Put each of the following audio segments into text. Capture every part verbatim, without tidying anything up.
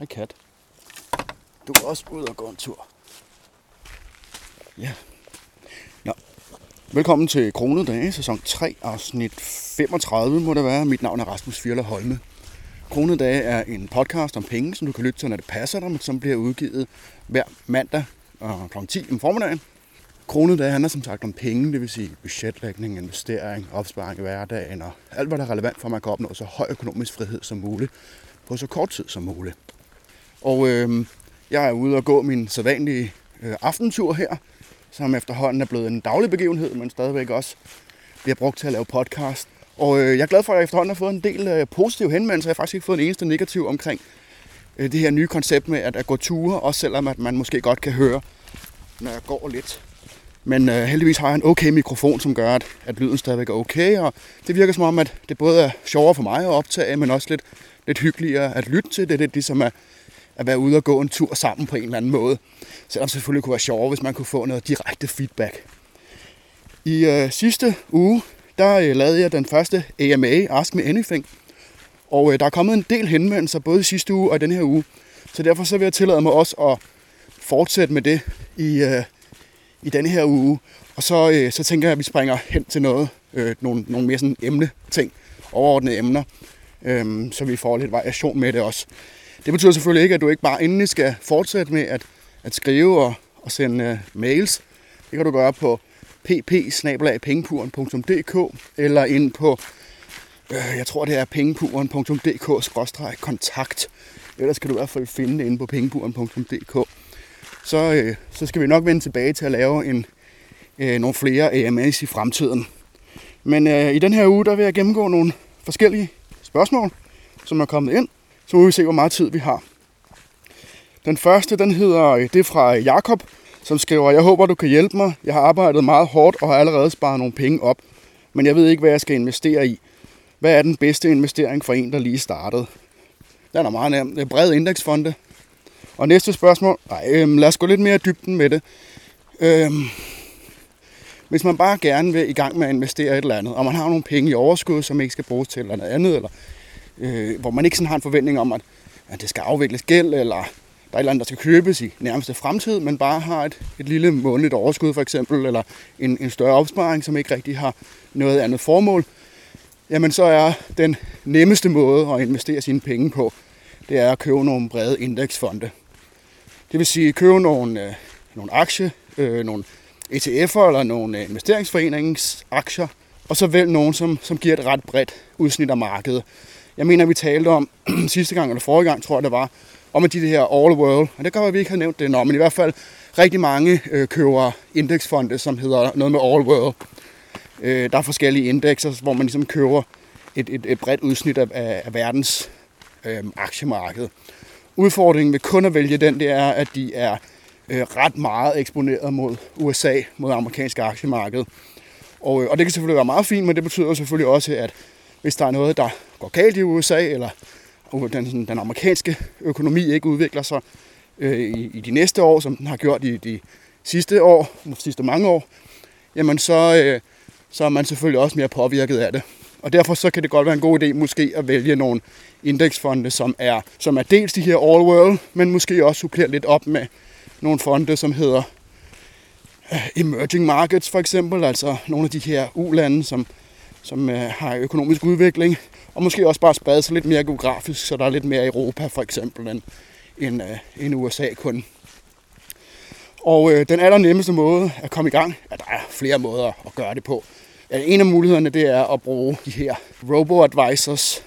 Hej kat. Du er også ude og gå en tur. Ja. Nå. Velkommen til Kronede Dage, sæson tre, afsnit femogtredive må det være. Mit navn er Rasmus Fyrler Holme. Kronede Dage er en podcast om penge, som du kan lytte til, når det passer dig, men som bliver udgivet hver mandag klokken ti om formiddagen. Kronede Dage handler som sagt om penge, det vil sige budgetlægning, investering, opsparing i hverdagen og alt, hvad der er relevant for, at man kan opnå så høj økonomisk frihed som muligt på så kort tid som muligt. Og øh, jeg er ude og gå min sædvanlige øh, aftentur her, som efterhånden er blevet en daglig begivenhed, men stadigvæk også bliver brugt til at lave podcast. Og øh, jeg er glad for, at jeg efterhånden har fået en del øh, positive henvendelser. Jeg har faktisk ikke fået en eneste negativ omkring øh, det her nye koncept med at, at gå ture, også selvom at man måske godt kan høre, når jeg går lidt. Men øh, heldigvis har jeg en okay mikrofon, som gør, at, at lyden stadigvæk er okay. Og det virker som om, at det både er sjovere for mig at optage, men også lidt, lidt hyggeligere at lytte til. Det er lidt ligesom at, at være ude og gå en tur sammen på en eller anden måde. Selvom det selvfølgelig kunne være sjovere, hvis man kunne få noget direkte feedback. I øh, sidste uge, der øh, lavede jeg den første A M A, Ask Me Anything. Og øh, der er kommet en del henvendelser, både i sidste uge og i den her uge. Så derfor så vil jeg tillade mig også at fortsætte med det i... Øh, i denne her uge, og så, øh, så tænker jeg, at vi springer hen til noget, øh, nogle, nogle mere sådan emne-ting, overordnede emner, øh, så vi får lidt variation med det også. Det betyder selvfølgelig ikke, at du ikke bare endelig skal fortsætte med at, at skrive og, og sende øh, mails. Det kan du gøre på p p bindestreg pengepuren punktum d k eller ind på, øh, jeg tror det er pengepuren punktum d k skråstreg kontakt. Ellers kan du i hvert fald finde det inde på pengepuren punktum d k. Så, øh, så skal vi nok vende tilbage til at lave en, øh, nogle flere A M A's i fremtiden. Men øh, i den her uge, der vil jeg gennemgå nogle forskellige spørgsmål, som er kommet ind. Så må vi se, hvor meget tid vi har. Den første, den hedder, det er fra Jakob, som skriver: Jeg håber, du kan hjælpe mig. Jeg har arbejdet meget hårdt og har allerede sparet nogle penge op. Men jeg ved ikke, hvad jeg skal investere i. Hvad er den bedste investering for en, der lige startede? Den er meget nem. Det er brede indeksfonde. Og næste spørgsmål, nej, øh, lad os gå lidt mere i dybden med det. Øh, hvis man bare gerne vil i gang med at investere i et eller andet, og man har nogle penge i overskud, som ikke skal bruges til eller noget andet, eller øh, hvor man ikke sådan har en forventning om, at, at det skal afvikles gæld, eller der er et eller andet, der skal købes i nærmeste fremtid, men bare har et, et lille månedligt overskud for eksempel, eller en, en større opsparing, som ikke rigtig har noget andet formål, jamen så er den nemmeste måde at investere sine penge på, det er at købe nogle brede indeksfonde. Det vil sige, købe nogle, øh, nogle aktier, øh, nogle E T F'er eller nogle øh, investeringsforeningsaktier, og så vælg nogen, som, som giver et ret bredt udsnit af markedet. Jeg mener, vi talte om sidste gang, eller forrige gang, tror jeg det var, om de her all world, og det kan være, vi ikke har nævnt det, nå, men i hvert fald rigtig mange øh, køber indeksfonde, som hedder noget med all world. Øh, der er forskellige indekser, hvor man ligesom køber et, et, et bredt udsnit af, af, af verdens øh, aktiemarkedet. Udfordringen ved kun at vælge den, det er, at de er øh, ret meget eksponeret mod U S A, mod amerikanske aktiemarked. Og, øh, og det kan selvfølgelig være meget fint, men det betyder selvfølgelig også, at hvis der er noget, der går galt i U S A, eller øh, den, sådan, den amerikanske økonomi ikke udvikler sig øh, i, i de næste år, som den har gjort i de sidste år, de sidste mange år, jamen så, øh, så er man selvfølgelig også mere påvirket af det. Og derfor så kan det godt være en god idé måske at vælge nogle indeksfonde, som er, som er dels de her all world, men måske også supplerer lidt op med nogle fonde, som hedder emerging markets for eksempel, altså nogle af de her u-lande, som, som har økonomisk udvikling, og måske også bare sprede sig lidt mere geografisk, så der er lidt mere Europa for eksempel end, end, end U S A kun. Og øh, den allernemmeste måde at komme i gang, ja, der er flere måder at gøre det på. En af mulighederne, det er at bruge de her robo-advisors,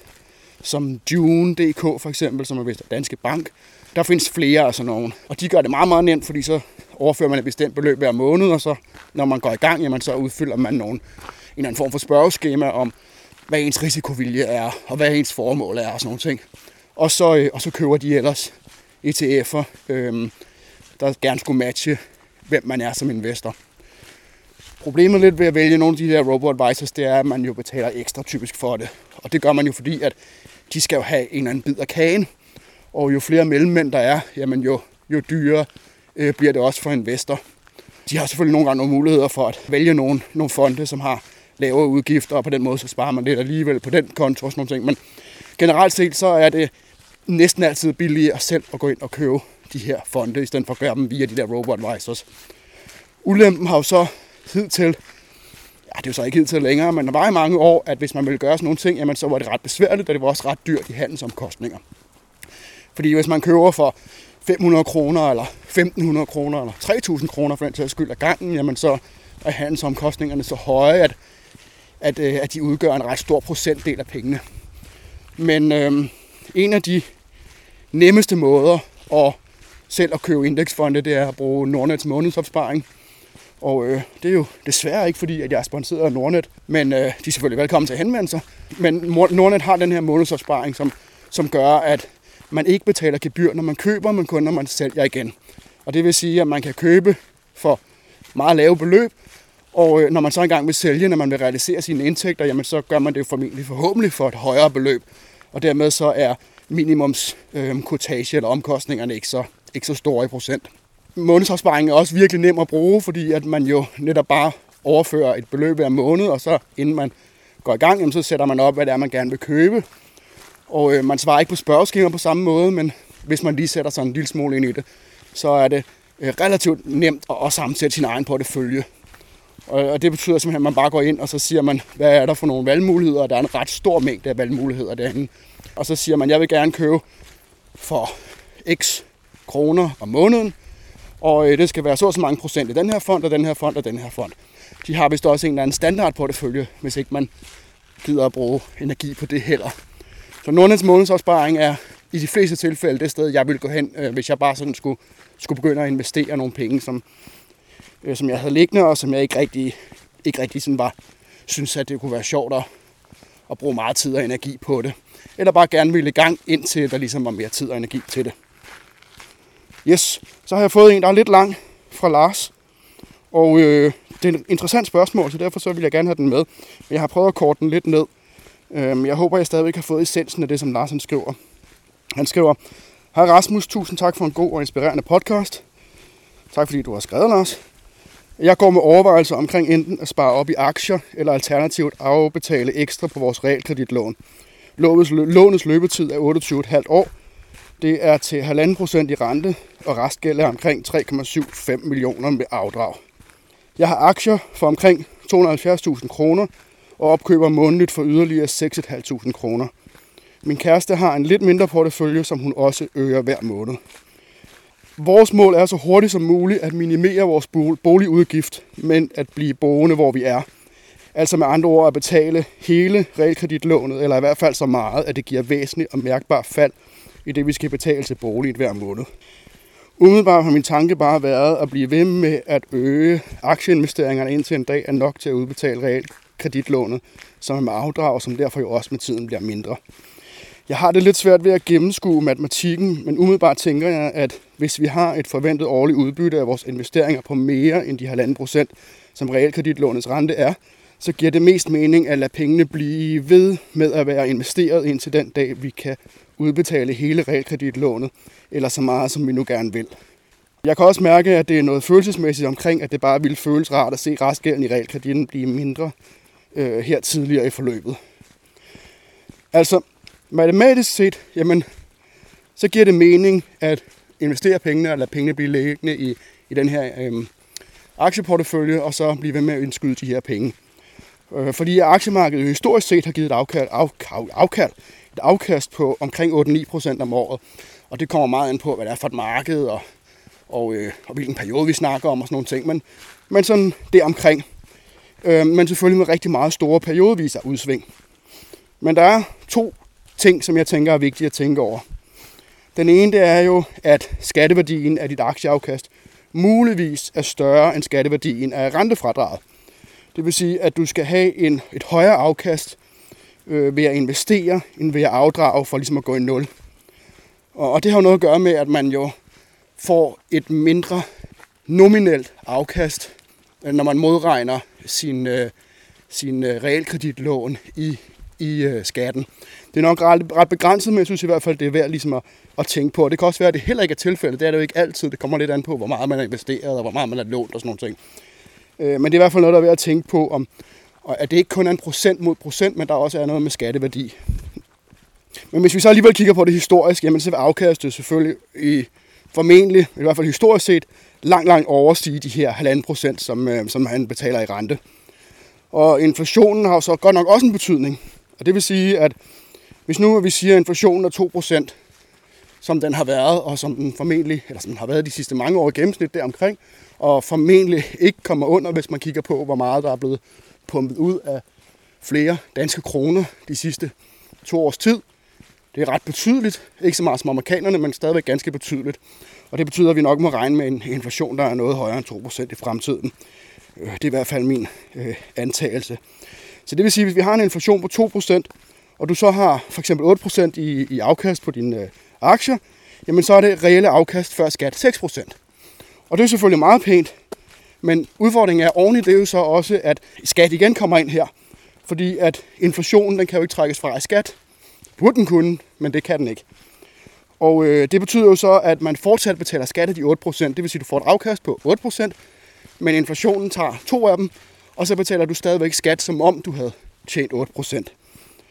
som Dune punktum d k for eksempel, som er ved Danske Bank. Der findes flere af sådan nogle, og de gør det meget, meget nemt, fordi så overfører man et bestemt beløb hver måned, og så når man går i gang, jamen, så udfylder man nogle, en eller anden form for spørgeskema om, hvad ens risikovilje er, og hvad ens formål er, og sådan nogle ting. Og så, og så køber de ellers E T F'er, øh, der gerne skulle matche, hvem man er som investor. Problemet lidt ved at vælge nogle af de der robo-advisors, det er, at man jo betaler ekstra typisk for det. Og det gør man jo fordi, at de skal jo have en eller anden bid af kagen. Og jo flere mellemmænd der er, jamen jo, jo dyrere øh, bliver det også for investor. De har selvfølgelig nogle gange nogle muligheder for at vælge nogle, nogle fonde, som har lavere udgifter, og på den måde så sparer man lidt alligevel på den konto og sådan nogle ting. Men generelt set så er det næsten altid billigere selv at gå ind og købe de her fonde, i stedet for at gøre dem via de der robo-advisors. Ulempen har jo så hidtil, ja det er jo så ikke hidtil længere, men der var i mange år, at hvis man ville gøre sådan nogle ting, jamen så var det ret besværligt, og det var også ret dyrt i handelsomkostninger. Fordi hvis man køber for fem hundrede kroner, eller femten hundrede kroner, eller tre tusind kroner for den sags skyld af gangen, jamen så er handelsomkostningerne så høje, at, at, at de udgør en ret stor procentdel af pengene. Men øhm, en af de nemmeste måder at selv at købe indeksfonde, det er at bruge Nordnets månedsopsparing. Og øh, det er jo desværre ikke fordi, at jeg er sponsoreret af Nordnet, men øh, de er selvfølgelig velkommen til at henvende sig. Men Nordnet har den her månedsopsparing, som, som gør, at man ikke betaler gebyr, når man køber, men kun når man sælger igen. Og det vil sige, at man kan købe for meget lave beløb, og øh, når man så engang vil sælge, når man vil realisere sine indtægter, jamen så gør man det jo formentlig forhåbentlig for et højere beløb. Og dermed så er minimums øh, kortage eller omkostningerne ikke så, ikke så store i procent. Månedsopsparing er også virkelig nem at bruge, fordi at man jo netop bare overfører et beløb hver måned, og så inden man går i gang, jamen, så sætter man op, hvad det er, man gerne vil købe. Og øh, man svarer ikke på spørgeskemaer på samme måde, men hvis man lige sætter sig en lille smule ind i det, så er det øh, relativt nemt at også sammensætte sin egen portefølje. Og, og det betyder simpelthen, at man bare går ind, og så siger man, hvad er der for nogle valgmuligheder, og der er en ret stor mængde af valgmuligheder derinde. Og så siger man, jeg vil gerne købe for x kroner om måneden, og øh, det skal være så så mange procent i den her fond, og den her fond, og den her fond. De har vist også en eller anden standardportefølje, hvis ikke man gider at bruge energi på det heller. Så Nordnets månedsopsparing er i de fleste tilfælde det sted, jeg ville gå hen, øh, hvis jeg bare sådan skulle, skulle begynde at investere nogle penge, som, øh, som jeg havde liggende, og som jeg ikke rigtig, ikke rigtig sådan var, synes, at det kunne være sjovt at, at bruge meget tid og energi på det. Eller bare gerne ville i gang, indtil der ligesom var mere tid og energi til det. Yes, så har jeg fået en, der er lidt lang, fra Lars. Og øh, det er et interessant spørgsmål, så derfor så vil jeg gerne have den med. Men jeg har prøvet at korte den lidt ned. Jeg håber, jeg stadigvæk har fået essensen af det, som Lars han skriver. Han skriver, hej Rasmus, tusind tak for en god og inspirerende podcast. Tak fordi du har skrevet, Lars. Jeg går med overvejelser omkring enten at spare op i aktier, eller alternativt afbetale ekstra på vores realkreditlån. Lånets løbetid er otteogtyve komma fem år. Det er til halvanden procent i rente, og restgæld er omkring tre komma syvoghalvfems millioner med afdrag. Jeg har aktier for omkring to hundrede og halvfjerds tusind kroner, og opkøber månedligt for yderligere seks tusind fem hundrede kroner. Min kæreste har en lidt mindre portefølje, som hun også øger hver måned. Vores mål er så hurtigt som muligt at minimere vores boligudgift, men at blive boende, hvor vi er. Altså med andre ord at betale hele realkreditlånet, eller i hvert fald så meget, at det giver væsentligt og mærkbart fald i det, vi skal betale til boligen hver måned. Umiddelbart har min tanke bare været at blive ved med at øge aktieinvesteringerne indtil en dag er nok til at udbetale realkreditlånet. kreditlånet, som er med afdrag, og som derfor jo også med tiden bliver mindre. Jeg har det lidt svært ved at gennemskue matematikken, men umiddelbart tænker jeg, at hvis vi har et forventet årligt udbytte af vores investeringer på mere end de halvanden procent, som realkreditlånets rente er, så giver det mest mening at lade pengene blive ved med at være investeret indtil den dag, vi kan udbetale hele realkreditlånet, eller så meget, som vi nu gerne vil. Jeg kan også mærke, at det er noget følelsesmæssigt omkring, at det bare ville føles rart at se restgælden i realkreditten blive mindre, her tidligere i forløbet. Altså, matematisk set, jamen, så giver det mening at investere pengene, og lade pengene blive liggende i, i den her øhm, aktieportefølje, og så blive ved med at indskyde de her penge. Øh, fordi aktiemarkedet historisk set har givet et afkald, afkald, afkald, et afkast på omkring otte til ni procent om året, og det kommer meget an på, hvad det er for et marked, og, og, øh, og hvilken periode vi snakker om, og sådan nogle ting, men, men sådan det omkring. Men selvfølgelig med rigtig meget store periodeviser udsving. Men der er to ting, som jeg tænker er vigtige at tænke over. Den ene det er jo, at skatteværdien af dit aktieafkast muligvis er større end skatteværdien af rentefradraget. Det vil sige, at du skal have en, et højere afkast øh, ved at investere, end ved at afdrage for ligesom at gå i nul. Og, og det har jo noget at gøre med, at man jo får et mindre nominelt afkast, når man modregner sin, øh, sin øh, realkreditlån i, i øh, skatten. Det er nok ret, ret begrænset, men jeg synes i hvert fald, det er værd ligesom at, at tænke på. Og det kan også være, at det heller ikke er tilfældet. Det er det jo ikke altid. Det kommer lidt an på, hvor meget man har investeret, og hvor meget man har lånt og sådan nogle ting. Øh, men det er i hvert fald noget, der er værd at tænke på, om, at det ikke kun er en procent mod procent, men der også er noget med skatteværdi. Men hvis vi så alligevel kigger på det historisk, jamen så vil afkastet selvfølgelig i, formentlig, i hvert fald historisk set, langt, langt overstige de her halvanden procent, som, øh, som han betaler i rente. Og inflationen har jo så godt nok også en betydning. Og det vil sige, at hvis nu vi siger, at inflationen er to procent, som den har været, og som den formentlig, eller som den har været de sidste mange år i gennemsnit deromkring, og formentlig ikke kommer under, hvis man kigger på, hvor meget der er blevet pumpet ud af flere danske kroner de sidste to års tid. Det er ret betydeligt, ikke så meget som amerikanerne, men stadigvæk ganske betydeligt. Og det betyder, at vi nok må regne med en inflation, der er noget højere end to procent i fremtiden. Det er i hvert fald min øh, antagelse. Så det vil sige, at hvis vi har en inflation på to procent, og du så har for eksempel otte procent i, i afkast på dine øh, aktier, jamen så er det reelle afkast før skat seks procent. Og det er selvfølgelig meget pænt, men udfordringen er oven i det jo så også, at skat igen kommer ind her. Fordi at inflationen, den kan jo ikke trækkes fra i skat. Det burde den kunne, men det kan den ikke. Og øh, det betyder jo så, at man fortsat betaler skat af de otte procent. Det vil sige, at du får et afkast på otte procent, men inflationen tager to af dem, og så betaler du stadigvæk skat, som om du havde tjent otte procent.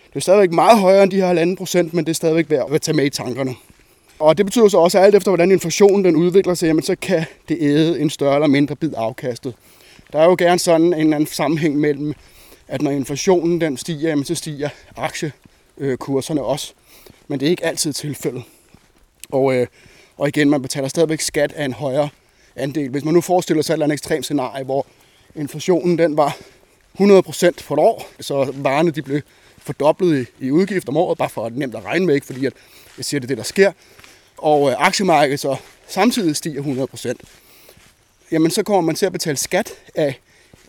Det er stadigvæk meget højere end de her halvanden procent, men det er stadigvæk værd at tage med i tankerne. Og det betyder så også, at alt efter hvordan inflationen den udvikler sig, jamen, så kan det æde en større eller mindre bid afkastet. Der er jo gerne sådan en eller anden sammenhæng mellem, at når inflationen den stiger, jamen, så stiger aktiekurserne også. Men det er ikke altid tilfældet. Og, øh, og igen, man betaler stadigvæk skat af en højere andel. Hvis man nu forestiller sig et eller andet ekstremt scenarie, hvor inflationen den var hundrede procent på et år, så varerne de blev fordoblet i, i udgifter om året, bare for at nemt at regne med, ikke, fordi at, jeg siger, det er det, der sker. Og øh, aktiemarkedet så samtidig stiger hundrede procent. Jamen, så kommer man til at betale skat af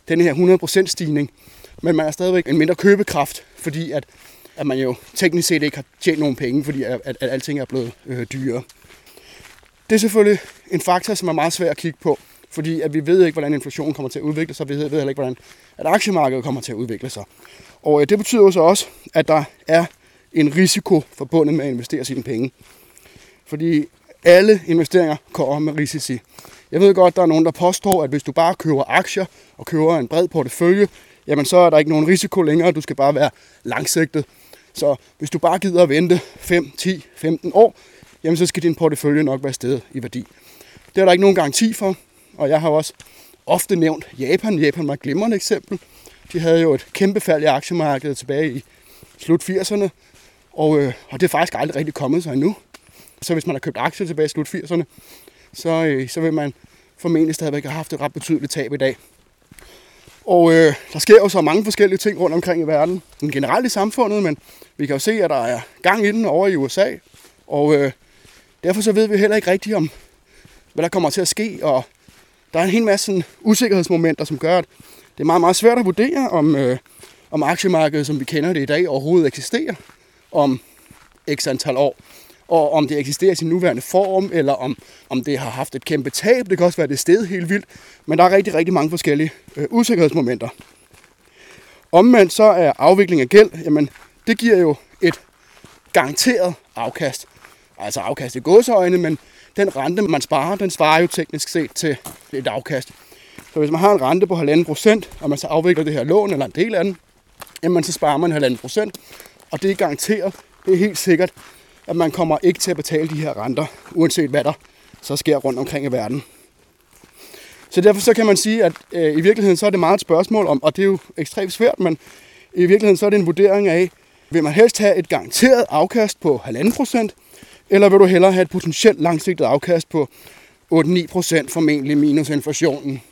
den her hundrede procent stigning, men man har stadigvæk en mindre købekraft, fordi at, at man jo teknisk set ikke har tjent nogen penge, fordi at, at, at alting er blevet øh, dyrere. Det er selvfølgelig en faktor, som er meget svær at kigge på, fordi at vi ved ikke, hvordan inflationen kommer til at udvikle sig, vi ved, ved heller ikke, hvordan at aktiemarkedet kommer til at udvikle sig. Og det betyder jo så også, at der er en risiko forbundet med at investere sine penge. Fordi alle investeringer kommer med risici. Jeg ved godt, at der er nogen, der påstår, at hvis du bare køber aktier og køber en bred portefølje, jamen så er der ikke nogen risiko længere, du skal bare være langsigtet. Så hvis du bare gider at vente fem, ti, femten år, jamen så skal din portefølje nok være steget i værdi. Det er der ikke nogen garanti for, og jeg har også ofte nævnt Japan. Japan var et glimrende eksempel. De havde jo et kæmpe fald i aktiemarkedet tilbage i slut firserne, og, øh, og det er faktisk aldrig rigtig kommet sig endnu. Så hvis man har købt aktier tilbage i slut firserne, så, øh, så vil man formentlig stadigvæk have haft et ret betydeligt tab i dag. Og øh, der sker jo så mange forskellige ting rundt omkring i verden, den generelt i samfundet, men vi kan jo se, at der er gang i den over i U S A, og øh, derfor så ved vi heller ikke rigtigt om, hvad der kommer til at ske, og der er en hel masse sådan usikkerhedsmomenter, som gør, at det er meget, meget svært at vurdere, om, øh, om aktiemarkedet, som vi kender det i dag, overhovedet eksisterer om x antal år. Og om det eksisterer i sin nuværende form, eller om, om det har haft et kæmpe tab. Det kan også være, det sted helt vildt. Men der er rigtig, rigtig mange forskellige øh, usikkerhedsmomenter. Omvendt så er afvikling af gæld, jamen det giver jo et garanteret afkast. Altså afkast i gåseøjne, men den rente, man sparer, den svarer jo teknisk set til et afkast. Så hvis man har en rente på halvanden procent, og man så afvikler det her lån eller en del af den, jamen så sparer man halvanden procent, og det er garanteret, det er helt sikkert, at man kommer ikke til at betale de her renter, uanset hvad der så sker rundt omkring i verden. Så derfor så kan man sige, at øh, i virkeligheden så er det meget et spørgsmål om, og det er jo ekstremt svært, men i virkeligheden så er det en vurdering af, vil man helst have et garanteret afkast på halvanden procent, eller vil du hellere have et potentielt langsigtet afkast på otte til ni procent formentlig minus inflationen?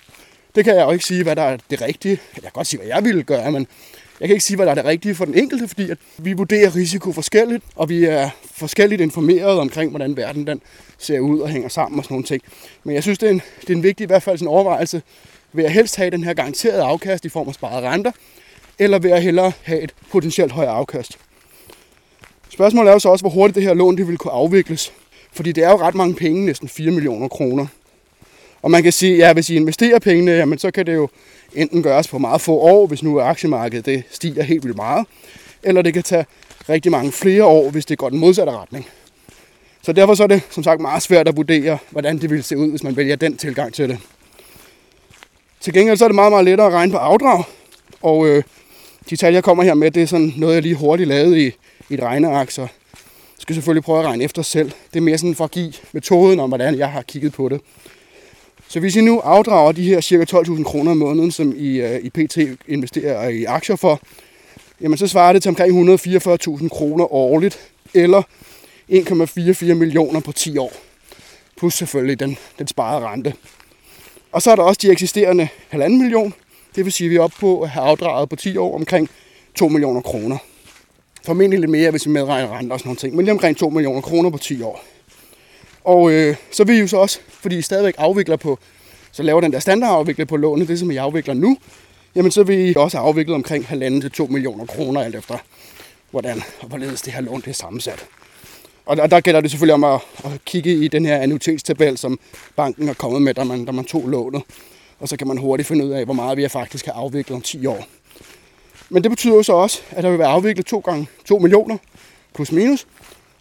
Det kan jeg jo ikke sige, hvad der er det rigtige. Jeg kan godt sige, hvad jeg ville gøre, men jeg kan ikke sige, hvad der er det rigtige for den enkelte, fordi at vi vurderer risiko forskelligt, og vi er forskelligt informeret omkring, hvordan verden den ser ud og hænger sammen og sådan nogle ting. Men jeg synes, det er en, det er en vigtig i hvert fald sådan en overvejelse. Vil jeg helst have den her garanterede afkast i form af sparede renter, eller vil jeg hellere have et potentielt højere afkast? Spørgsmålet er jo så også, hvor hurtigt det her lån det vil kunne afvikles, fordi det er jo ret mange penge, næsten fire millioner kroner. Og man kan sige, at ja, hvis I investerer pengene, jamen, så kan det jo enten gøres på meget få år, hvis nu aktiemarkedet det stiger helt vildt meget, eller det kan tage rigtig mange flere år, hvis det går den modsatte retning. Så derfor så er det som sagt meget svært at vurdere, hvordan det ville se ud, hvis man vælger den tilgang til det. Til gengæld så er det meget, meget lettere at regne på afdrag, og øh, de tal, jeg kommer her med, det er sådan noget, jeg lige hurtigt lavede i, i et regneark, så skal selvfølgelig prøve at regne efter selv. Det er mere sådan for at give metoden om, hvordan jeg har kigget på det. Så hvis I nu afdrager de her ca. tolv tusind kroner om måneden, som I, øh, I P T investerer i aktier for, jamen så svarer det til omkring et hundrede og fireogfyrre tusind kroner årligt, eller en komma fireogfyrre millioner på ti år. Plus selvfølgelig den, den sparede rente. Og så er der også de eksisterende halvanden million. Det vil sige, at vi er oppe på at have afdraget på ti år omkring to millioner kroner. Formentlig lidt mere, hvis vi medregner renter og sådan nogle ting. Men lige omkring to millioner kroner på ti år. Og øh, så vil I jo så også, fordi I stadigvæk afvikler på, så laver den der standardafvikling på lånet, det som I afvikler nu, jamen så vil I også afvikle omkring halvanden til to millioner kroner, alt efter hvordan og hvorledes det her lån det er sammensat. Og der, der gælder det selvfølgelig om at, at kigge i den her annuitetstabel, som banken er kommet med, da man, da man tog lånet. Og så kan man hurtigt finde ud af, hvor meget vi faktisk har afviklet om ti år. Men det betyder jo så også, at der vil være afviklet to gange to millioner, plus minus.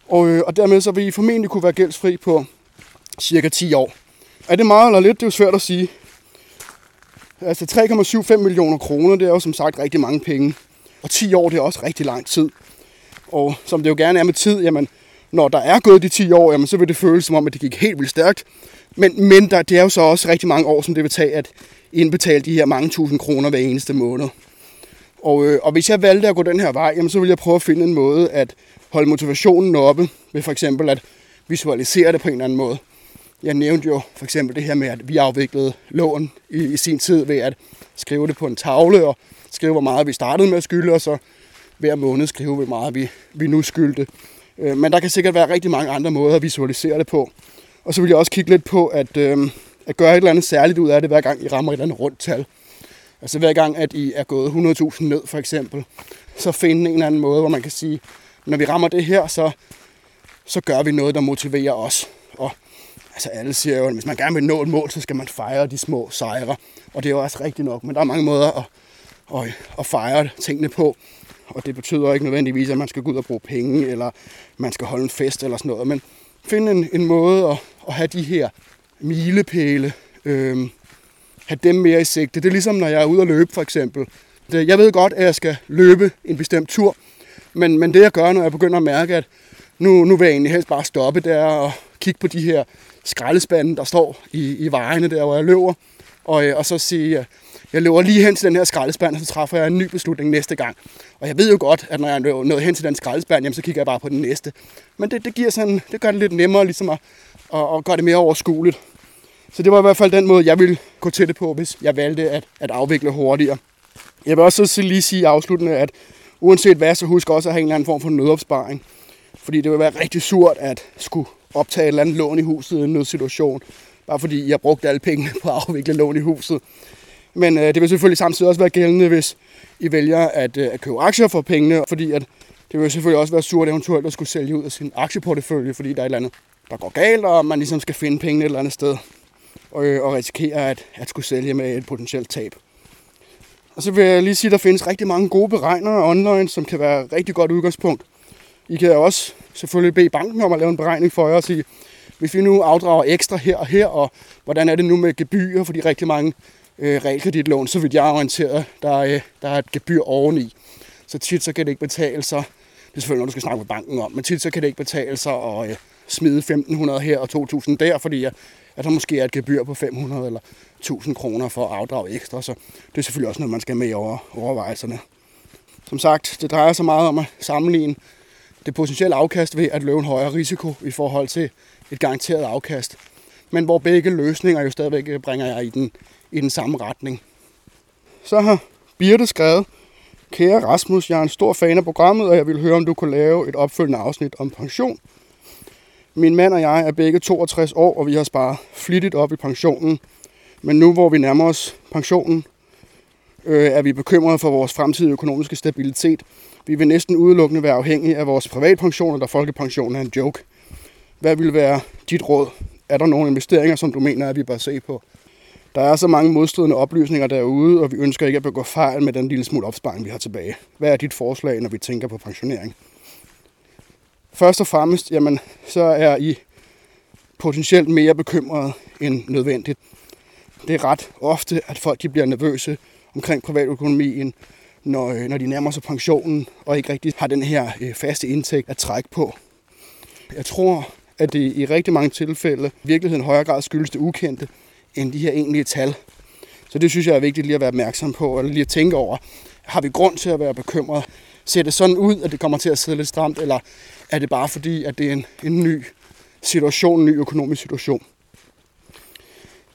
Og, øh, og dermed så vil I formentlig kunne være gældsfri på cirka ti år. Er det meget eller lidt? Det er jo svært at sige. Altså tre komma syvoghalvfems millioner kroner, det er jo som sagt rigtig mange penge. Og ti år, det er også rigtig lang tid. Og som det jo gerne er med tid, jamen, når der er gået de ti år, jamen, så vil det føles som om, at det gik helt vildt stærkt. Men, men der, det er jo så også rigtig mange år, som det vil tage at indbetale de her mange tusind kroner hver eneste måned. Og, øh, og hvis jeg valgte at gå den her vej, jamen, så ville jeg prøve at finde en måde at holde motivationen oppe, ved for eksempel at visualisere det på en eller anden måde. Jeg nævnte jo for eksempel det her med, at vi afviklede lån i, i sin tid ved at skrive det på en tavle og skrive, hvor meget vi startede med at skylde, og så hver måned skrive, hvor meget vi, vi nu skyldte. Øh, men der kan sikkert være rigtig mange andre måder at visualisere det på. Og så vil jeg også kigge lidt på at, øh, at gøre et eller andet særligt ud af det, hver gang I rammer et eller andet rundt tal. Altså hver gang, at I er gået hundrede tusind ned for eksempel, så finde en eller anden måde, hvor man kan sige, når vi rammer det her, så, så gør vi noget, der motiverer os. Og altså alle siger jo, at hvis man gerne vil nå et mål, så skal man fejre de små sejre. Og det er jo også rigtigt nok, men der er mange måder at, at, at fejre tingene på. Og det betyder ikke nødvendigvis, at man skal gå ud og bruge penge, eller man skal holde en fest eller sådan noget. Men finde en, en måde at, at have de her milepæle, øh, have dem mere i sigte. Det er ligesom, når jeg er ude at løbe for eksempel. Jeg ved godt, at jeg skal løbe en bestemt tur, men, men det jeg gør, når jeg begynder at mærke, at nu, nu vil jeg egentlig helst bare stoppe der og kigge på de her skraldespande, der står i, i vejene der, hvor jeg løber, og, og så sige, at jeg løber lige hen til den her skraldespand, og så træffer jeg en ny beslutning næste gang. Og jeg ved jo godt, at når jeg er nået hen til den skraldespand, jamen, så kigger jeg bare på den næste. Men det, det, giver sådan, det gør det lidt nemmere ligesom at, at, at gøre det mere overskueligt. Så det var i hvert fald den måde, jeg ville gå til det på, hvis jeg valgte at, at afvikle hurtigere. Jeg vil også lige sige afsluttende, at uanset hvad, så husk også at have en eller anden form for nødopsparing. Fordi det vil være rigtig surt at skulle optage et eller andet lån i huset i en nødsituation. Bare fordi jeg brugte alle pengene på at afvikle lån i huset. Men øh, det vil selvfølgelig samtidig også være gældende, hvis I vælger at, øh, at købe aktier for pengene. Fordi at det vil selvfølgelig også være surt eventuelt at skulle sælge ud af sin aktieportefølje, fordi der er et eller andet, der går galt, og man ligesom skal finde pengene et eller andet sted. Og, øh, og risikere at, at skulle sælge med et potentielt tab. Og så vil jeg lige sige, at der findes rigtig mange gode beregnere online, som kan være et rigtig godt udgangspunkt. I kan også selvfølgelig bede banken om at lave en beregning for jer og sige, hvis vi nu afdrager ekstra her og her, og hvordan er det nu med gebyrer, fordi rigtig mange øh, realkreditlån, så vidt jeg er orienteret, der, øh, der er et gebyr oveni. Så tit så kan det ikke betale sig, det er selvfølgelig noget, du skal snakke med banken om, men tit så kan det ikke betale sig at øh, smide femten hundrede her og to tusind der, fordi at, at der måske er et gebyr på fem hundrede eller tusind kroner for at afdrage ekstra, så det er selvfølgelig også noget, man skal med i overvejelserne. Som sagt, det drejer sig meget om at sammenligne det potentielle afkast ved at løbe en højere risiko i forhold til et garanteret afkast, men hvor begge løsninger jo stadigvæk bringer jer i den, i den samme retning. Så har Birte skrevet, kære Rasmus, jeg er en stor fan af programmet, og jeg vil høre, om du kunne lave et opfølgende afsnit om pension. Min mand og jeg er begge toogtres år, og vi har sparet flittigt op i pensionen. Men nu, hvor vi nærmer os pensionen, øh, er vi bekymrede for vores fremtidige økonomiske stabilitet. Vi vil næsten udelukkende være afhængige af vores privatpensioner, da folkepensionen er en joke. Hvad vil være dit råd? Er der nogle investeringer, som du mener, at vi bør se på? Der er så mange modstridende oplysninger derude, og vi ønsker ikke at begå fejl med den lille smule opsparing, vi har tilbage. Hvad er dit forslag, når vi tænker på pensionering? Først og fremmest, jamen, så er I potentielt mere bekymrede end nødvendigt. Det er ret ofte, at folk de bliver nervøse omkring privatøkonomien, når, når de nærmer sig pensionen og ikke rigtig har den her øh, faste indtægt at trække på. Jeg tror, at det i rigtig mange tilfælde i virkeligheden i højere grad skyldes det ukendte, end de her egentlige tal. Så det synes jeg er vigtigt lige at være opmærksom på, eller lige at tænke over, har vi grund til at være bekymret? Ser det sådan ud, at det kommer til at sidde lidt stramt, eller er det bare fordi, at det er en, en ny situation, en ny økonomisk situation?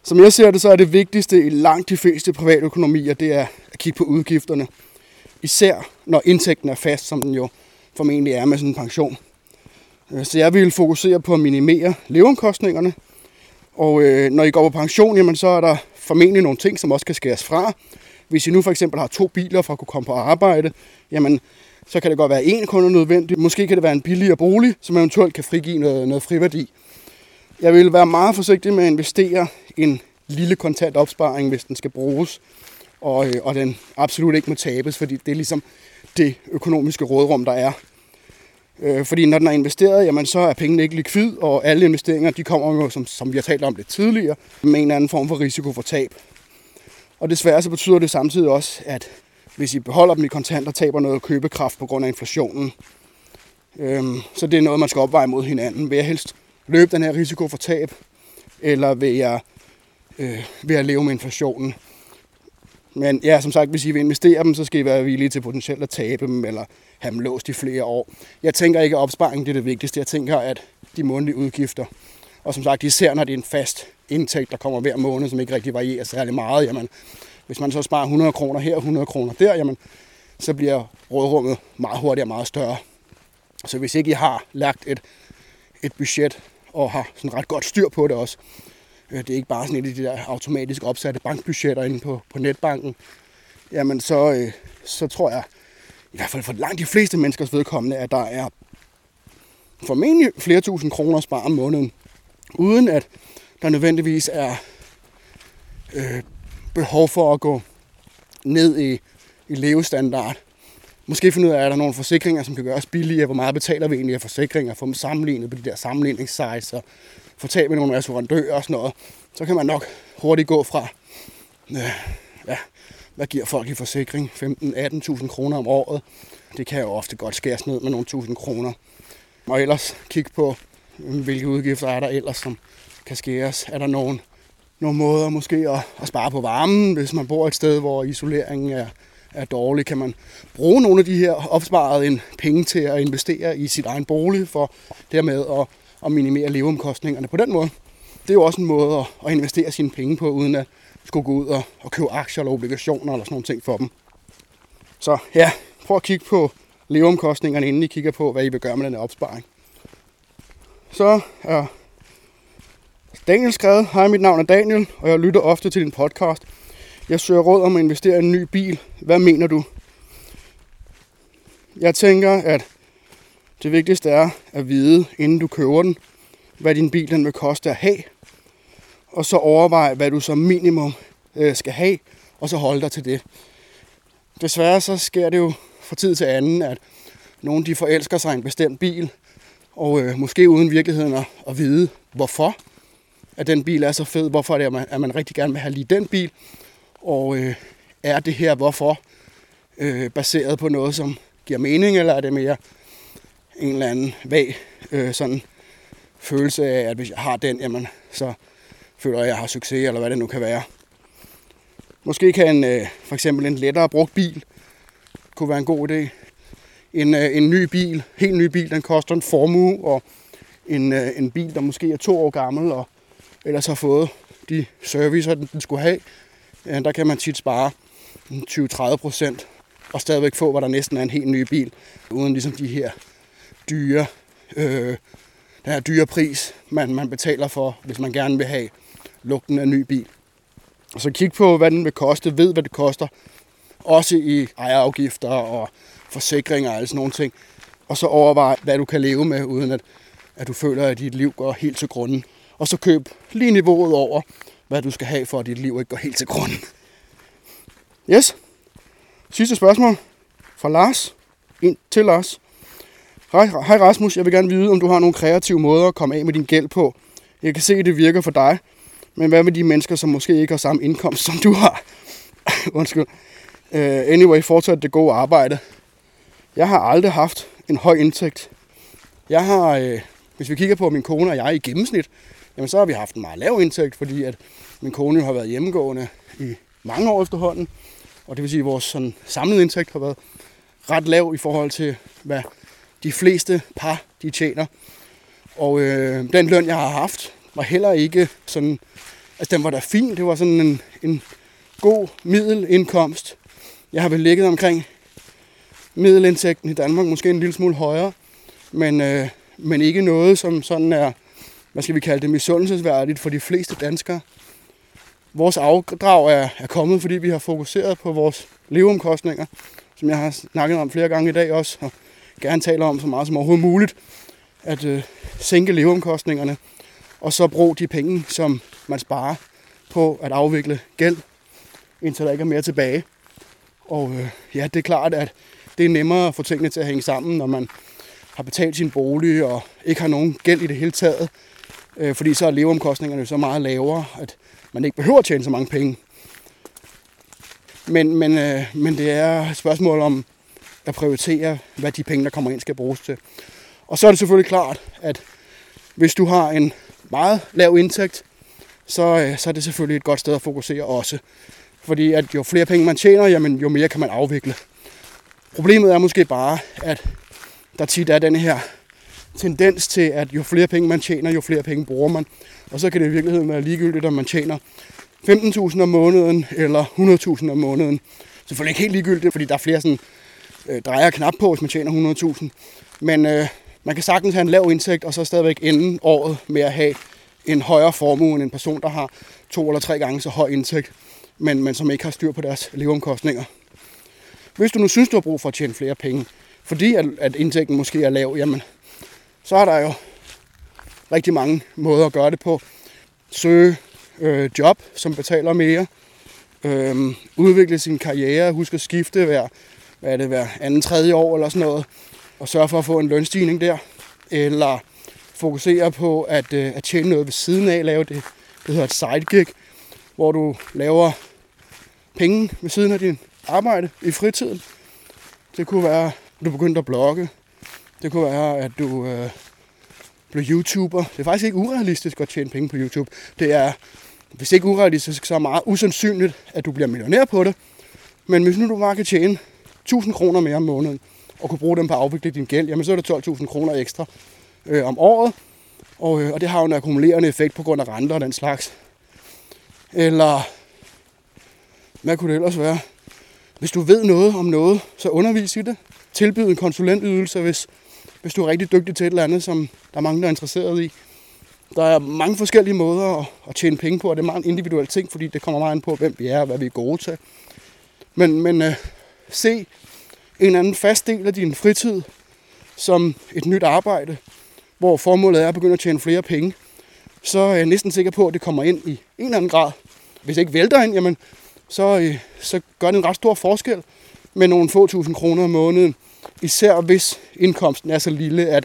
Som jeg ser det, så er det vigtigste i langt de fleste privatøkonomier, det er at kigge på udgifterne. Især når indtægten er fast, som den jo formentlig er med sådan en pension. Så jeg vil fokusere på at minimere leveomkostningerne. Og øh, når I går på pension, jamen, så er der formentlig nogle ting, som også kan skæres fra. Hvis I nu for eksempel har to biler for at kunne komme på arbejde, jamen, så kan det godt være én kunde nødvendig. Måske kan det være en billigere bolig, som eventuelt kan frigive noget, noget friværdi. Jeg vil være meget forsigtig med at investere en lille kontant opsparing, hvis den skal bruges. Og, og den absolut ikke må tabes, fordi det er ligesom det økonomiske rådrum, der er. Øh, fordi når den er investeret, jamen, så er pengene ikke likvid, og alle investeringer de kommer jo, som, som vi har talt om lidt tidligere, med en eller anden form for risiko for tab. Og desværre så betyder det samtidig også, at hvis I beholder dem i kontanter, taber noget købekraft på grund af inflationen. Øh, så det er noget, man skal opveje mod hinanden. Vil jeg helst løbe den her risiko for tab, eller vil jeg, øh, vil jeg leve med inflationen? Men ja, som sagt, hvis I vil investere dem, så skal I være villige til potentielt at tabe dem, eller have dem låst i flere år. Jeg tænker ikke, at opsparingen det er det vigtigste. Jeg tænker, at de månedlige udgifter, og som sagt, især når det er en fast indtægt, der kommer hver måned, som ikke rigtig varierer særlig meget, jamen, hvis man så sparer hundrede kroner her og hundrede kroner der, jamen, så bliver rådrummet meget hurtigere og meget større. Så hvis ikke I har lagt et, et budget, og har sådan ret godt styr på det også, det er ikke bare sådan et af de der automatisk opsatte bankbudgetter inde på, på netbanken, jamen så, øh, så tror jeg, i hvert fald for langt de fleste menneskers vedkommende, at der er formentlig flere tusind kroner at spare om måneden, uden at der nødvendigvis er øh, behov for at gå ned i, i levestandard. Måske finde ud af, at der er nogle forsikringer, som kan gøres billigere, hvor meget betaler vi egentlig af forsikringer, få dem sammenlignet på de der sammenligningssites, og få tag med nogle assurandører og sådan noget, så kan man nok hurtigt gå fra, øh, ja, hvad giver folk i forsikring, femten til atten tusind kroner om året. Det kan jo ofte godt skæres ned med nogle tusind kroner. Og ellers kigge på, hvilke udgifter er der ellers, som kan skæres. Er der nogle, nogle måder måske at, at spare på varmen, hvis man bor et sted, hvor isoleringen er, er dårlig? Kan man bruge nogle af de her opsparede penge til at investere i sit egen bolig, for dermed at og minimere leveomkostningerne på den måde? Det er jo også en måde at investere sine penge på, uden at skulle gå ud og, og købe aktier eller obligationer eller sådan nogle ting for dem. Så ja, prøv at kigge på leveomkostningerne, inden I kigger på, hvad I vil gøre med den her opsparing. Så er Daniel skrevet. Hej, mit navn er Daniel, og jeg lytter ofte til din podcast. Jeg søger råd om at investere i en ny bil. Hvad mener du? Jeg tænker, at det vigtigste er at vide, inden du køber den, hvad din bil den vil koste at have. Og så overveje, hvad du som minimum øh, skal have, og så holde dig til det. Desværre så sker det jo fra tid til anden, at nogen de forelsker sig en bestemt bil, og øh, måske uden virkeligheden at, at vide, hvorfor at den bil er så fed, hvorfor det er, at man rigtig gerne vil have lige den bil, og øh, er det her hvorfor øh, baseret på noget, som giver mening, eller er det mere en eller anden vag øh, sådan følelse af, at hvis jeg har den, jamen, så føler jeg, at jeg har succes, eller hvad det nu kan være. Måske kan en, øh, for eksempel en lettere brugt bil kunne være en god idé. En, øh, en ny bil, helt ny bil, den koster en formue, og en, øh, en bil, der måske er to år gammel, og ellers har fået de servicer, den, den skulle have, øh, der kan man tit spare tyve til tredive procent, og stadigvæk få, hvor der næsten er en helt ny bil, uden ligesom de her dyre, øh, den her dyre pris, man, man betaler for, hvis man gerne vil have lugten af en ny bil. Og så kig på, hvad den vil koste, ved hvad det koster, også i ejerafgifter og forsikringer og sådan nogle ting. Og så overvej, hvad du kan leve med, uden at, at du føler, at dit liv går helt til grunden. Og så køb lige niveauet over, hvad du skal have, for at dit liv ikke går helt til grunden. Yes. Sidste spørgsmål fra Lars. Ind til Lars. Hej Rasmus, jeg vil gerne vide, om du har nogle kreative måder at komme af med din gæld på. Jeg kan se, at det virker for dig, men hvad med de mennesker, som måske ikke har samme indkomst, som du har? Undskyld. Uh, anyway, fortsat det gode arbejde. Jeg har aldrig haft en høj indtægt. Jeg har uh, Hvis vi kigger på min kone og jeg i gennemsnit, jamen så har vi haft en meget lav indtægt, fordi at min kone har været hjemmegående i mange år efterhånden. Og det vil sige, at vores sådan samlede indtægt har været ret lav i forhold til, hvad de fleste par de tjener. Og øh, den løn, jeg har haft, var heller ikke sådan... Altså, den var da fin. Det var sådan en, en god middelindkomst. Jeg har vel ligget omkring middelindtægten i Danmark, måske en lille smule højere. Men, øh, men ikke noget, som sådan er, hvad skal vi kalde det, misundelsesværdigt for de fleste danskere. Vores afdrag er, er kommet, fordi vi har fokuseret på vores leveomkostninger, som jeg har snakket om flere gange i dag også, og gerne taler om så meget som overhovedet muligt, at øh, sænke leveomkostningerne, og så bruge de penge, som man sparer på at afvikle gæld, indtil der ikke er mere tilbage. Og øh, ja, det er klart, at det er nemmere at få tingene til at hænge sammen, når man har betalt sin bolig og ikke har nogen gæld i det hele taget, øh, fordi så er leveomkostningerne så meget lavere, at man ikke behøver at tjene så mange penge. Men, men, øh, men det er et spørgsmål om at prioritere, hvad de penge, der kommer ind, skal bruges til. Og så er det selvfølgelig klart, at hvis du har en meget lav indtægt, så, øh, så er det selvfølgelig et godt sted at fokusere også. Fordi at jo flere penge man tjener, jamen, jo mere kan man afvikle. Problemet er måske bare, at der tit er den her tendens til, at jo flere penge man tjener, jo flere penge bruger man. Og så kan det i virkeligheden være ligegyldigt, om man tjener femten tusind om måneden eller hundrede tusind om måneden. Selvfølgelig ikke helt ligegyldigt, fordi der er flere sådan, øh, drejer knap på, hvis man tjener hundrede tusind. Men øh, man kan sagtens have en lav indtægt, og så stadigvæk ende året med at have en højere formue end en person, der har to eller tre gange så høj indtægt, men, men som ikke har styr på deres leveomkostninger. Hvis du nu synes, du har brug for at tjene flere penge, fordi at, at indtægten måske er lav, jamen, så er der jo rigtig mange måder at gøre det på. Søge øh, job, som betaler mere. Øh, udvikle sin karriere. Husk at skifte hver, hvad er det, hver anden, tredje år eller sådan noget. Og sørge for at få en lønstigning der. Eller fokusere på at, øh, at tjene noget ved siden af. Lave det, det hedder et sidegig, hvor du laver penge ved siden af din arbejde i fritiden. Det kunne være, at du begyndte at blogge. Det kunne være, at du øh, blev YouTuber. Det er faktisk ikke urealistisk at tjene penge på YouTube. Det er, hvis ikke urealistisk, så meget usandsynligt, at du bliver millionær på det. Men hvis nu du bare kan tjene tusind kroner mere om måneden, og kunne bruge dem på at afvikle din gæld, jamen så er det tolv tusind kroner ekstra øh, om året. Og, øh, og det har jo en akkumulerende effekt på grund af renter og den slags. Eller, hvad kunne det ellers være? Hvis du ved noget om noget, så undervis i det. Tilbyde en konsulentydelse, hvis, hvis du er rigtig dygtig til et eller andet, som der er mange, der er interesseret i. Der er mange forskellige måder at, at tjene penge på, og det er meget en individuel ting, fordi det kommer meget an på, hvem vi er og hvad vi er gode til. Men, men øh, se en anden fast del af din fritid som et nyt arbejde, hvor formålet er at begynde at tjene flere penge, så er jeg næsten sikker på, at det kommer ind i en eller anden grad. Hvis det ikke vælter ind, jamen, så, øh, så gør det en ret stor forskel med nogle få tusind kroner om måneden. Især hvis indkomsten er så lille, at,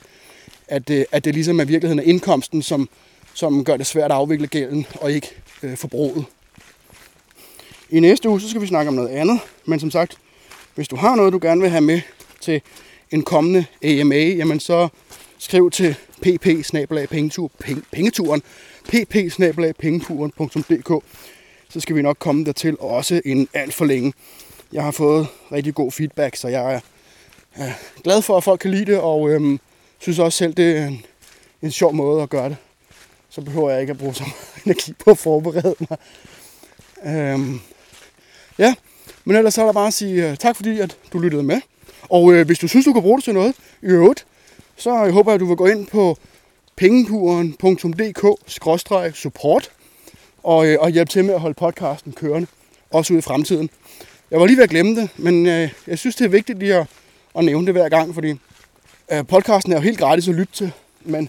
at, at det ligesom er virkeligheden af indkomsten, som, som gør det svært at afvikle gælden og ikke øh, forbruget. I næste uge så skal vi snakke om noget andet, men som sagt, hvis du har noget, du gerne vil have med til en kommende A M A, jamen så skriv til p p bindestreg pengeturen bindestreg p p bindestreg pengepuren punktum d k, så skal vi nok komme dertil også inden alt for længe. Jeg har fået rigtig god feedback, så jeg er Jeg er glad for, at folk kan lide det, og øhm, synes også selv, det er en, en sjov måde at gøre det. Så behøver jeg ikke at bruge så meget energi på at forberede mig. Øhm, ja, men ellers så er der bare at sige uh, tak, fordi at du lyttede med. Og øh, hvis du synes, du kan bruge det til noget i øvrigt, så jeg håber jeg, at du vil gå ind på pengepuren punktum d k skråstreg support og, øh, og hjælpe til med at holde podcasten kørende, også ude i fremtiden. Jeg var lige ved at glemme det, men øh, jeg synes, det er vigtigt lige at og nævne det hver gang, fordi øh, podcasten er jo helt gratis at lytte til, men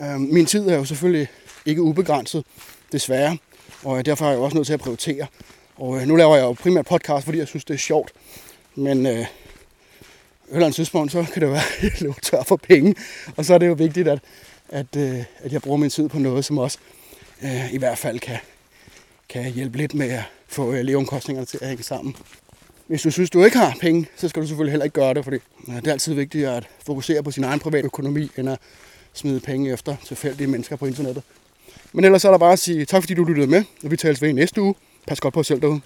øh, min tid er jo selvfølgelig ikke ubegrænset, desværre, og øh, derfor er jeg jo også nødt til at prioritere. Og øh, nu laver jeg jo primært podcast, fordi jeg synes, det er sjovt, men øh, på et eller andet tidspunkt, så kan det være, at jeg løber tør for penge, og så er det jo vigtigt, at, at, øh, at jeg bruger min tid på noget, som også øh, i hvert fald kan, kan hjælpe lidt med at få øh, leveomkostningerne til at hænge sammen. Hvis du synes, du ikke har penge, så skal du selvfølgelig heller ikke gøre det, fordi det er altid vigtigt at fokusere på sin egen private økonomi, end at smide penge efter tilfældige mennesker på internettet. Men ellers er der bare at sige tak, fordi du lyttede med, og vi tales ved i næste uge. Pas godt på jer selv derude.